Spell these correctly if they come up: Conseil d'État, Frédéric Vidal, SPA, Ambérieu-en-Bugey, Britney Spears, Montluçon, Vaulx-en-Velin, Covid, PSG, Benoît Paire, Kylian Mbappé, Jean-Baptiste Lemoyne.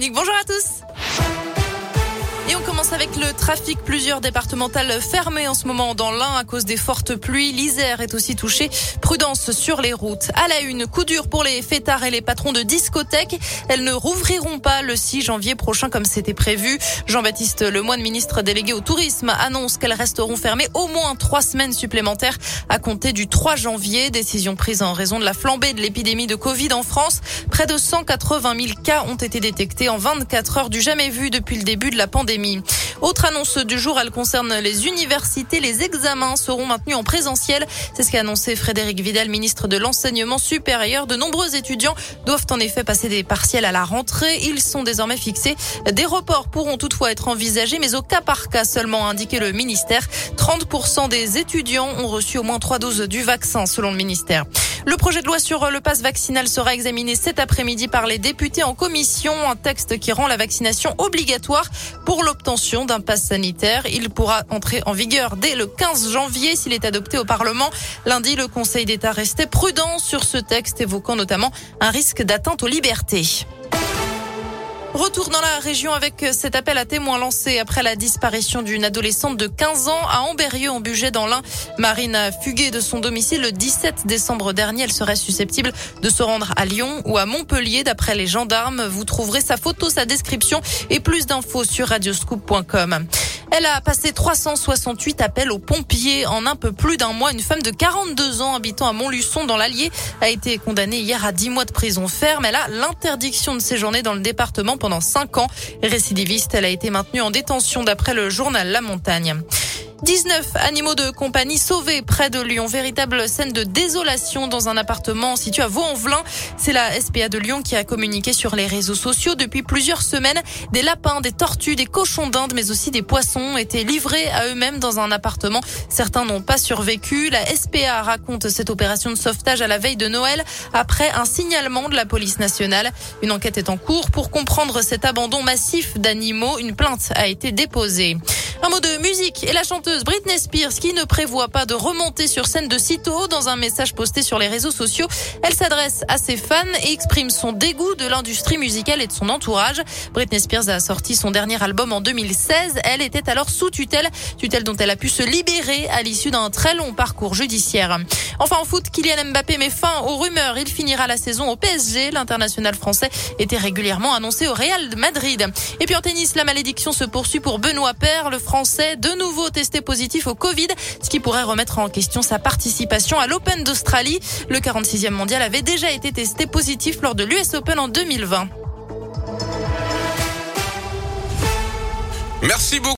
Bonjour à tous. Et on commence avec le trafic. Plusieurs départementales fermées en ce moment dans l'Ain à cause des fortes pluies. L'Isère est aussi touchée. Prudence sur les routes. À la une, coup dur pour les fêtards et les patrons de discothèques. Elles ne rouvriront pas le 6 janvier prochain comme c'était prévu. Jean-Baptiste Lemoyne, ministre délégué au tourisme, annonce qu'elles resteront fermées au moins 3 semaines supplémentaires à compter du 3 janvier. Décision prise en raison de la flambée de l'épidémie de Covid en France. Près de 180 000 cas ont été détectés en 24 heures, du jamais vu depuis le début de la pandémie. Autre annonce du jour, elle concerne les universités. Les examens seront maintenus en présentiel. C'est ce qu'a annoncé Frédéric Vidal, ministre de l'Enseignement supérieur. De nombreux étudiants doivent en effet passer des partiels à la rentrée. Ils sont désormais fixés. Des reports pourront toutefois être envisagés, mais au cas par cas seulement, a indiqué le ministère. 30% des étudiants ont reçu au moins 3 doses du vaccin, selon le ministère. Le projet de loi sur le pass vaccinal sera examiné cet après-midi par les députés en commission. Un texte qui rend la vaccination obligatoire pour l'obtention d'un pass sanitaire. Il pourra entrer en vigueur dès le 15 janvier s'il est adopté au Parlement. Lundi, le Conseil d'État restait prudent sur ce texte, évoquant notamment un risque d'atteinte aux libertés. Retour dans la région avec cet appel à témoins lancé après la disparition d'une adolescente de 15 ans à Ambérieu-en-Bugey dans l'Ain. Marine a fugué de son domicile le 17 décembre dernier. Elle serait susceptible de se rendre à Lyon ou à Montpellier d'après les gendarmes. Vous trouverez sa photo, sa description et plus d'infos sur radioscoop.com. Elle a passé 368 appels aux pompiers en un peu plus d'un mois. Une femme de 42 ans habitant à Montluçon dans l'Allier a été condamnée hier à 10 mois de prison ferme. Elle a l'interdiction de séjourner dans le département pendant 5 ans. Récidiviste, elle a été maintenue en détention d'après le journal La Montagne. 19 animaux de compagnie sauvés près de Lyon. Véritable scène de désolation dans un appartement situé à Vaulx-en-Velin. C'est la SPA de Lyon qui a communiqué sur les réseaux sociaux depuis plusieurs semaines. Des lapins, des tortues, des cochons d'Inde, mais aussi des poissons étaient livrés à eux-mêmes dans un appartement. Certains n'ont pas survécu. La SPA raconte cette opération de sauvetage à la veille de Noël après un signalement de la police nationale. Une enquête est en cours pour comprendre cet abandon massif d'animaux. Une plainte a été déposée. Un mot de musique et la chanteuse Britney Spears qui ne prévoit pas de remonter sur scène de sitôt. Dans un message posté sur les réseaux sociaux, elle s'adresse à ses fans et exprime son dégoût de l'industrie musicale et de son entourage. Britney Spears a sorti son dernier album en 2016. Elle était alors sous tutelle dont elle a pu se libérer à l'issue d'un très long parcours judiciaire. Enfin en foot, Kylian Mbappé met fin aux rumeurs. Il finira la saison au PSG. L'international français était régulièrement annoncé au Real de Madrid. Et puis en tennis, la malédiction se poursuit pour Benoît Paire. Le Français, de nouveau testé positif au Covid, ce qui pourrait remettre en question sa participation à l'Open d'Australie. Le 46e mondial avait déjà été testé positif lors de l'US Open en 2020. Merci beaucoup.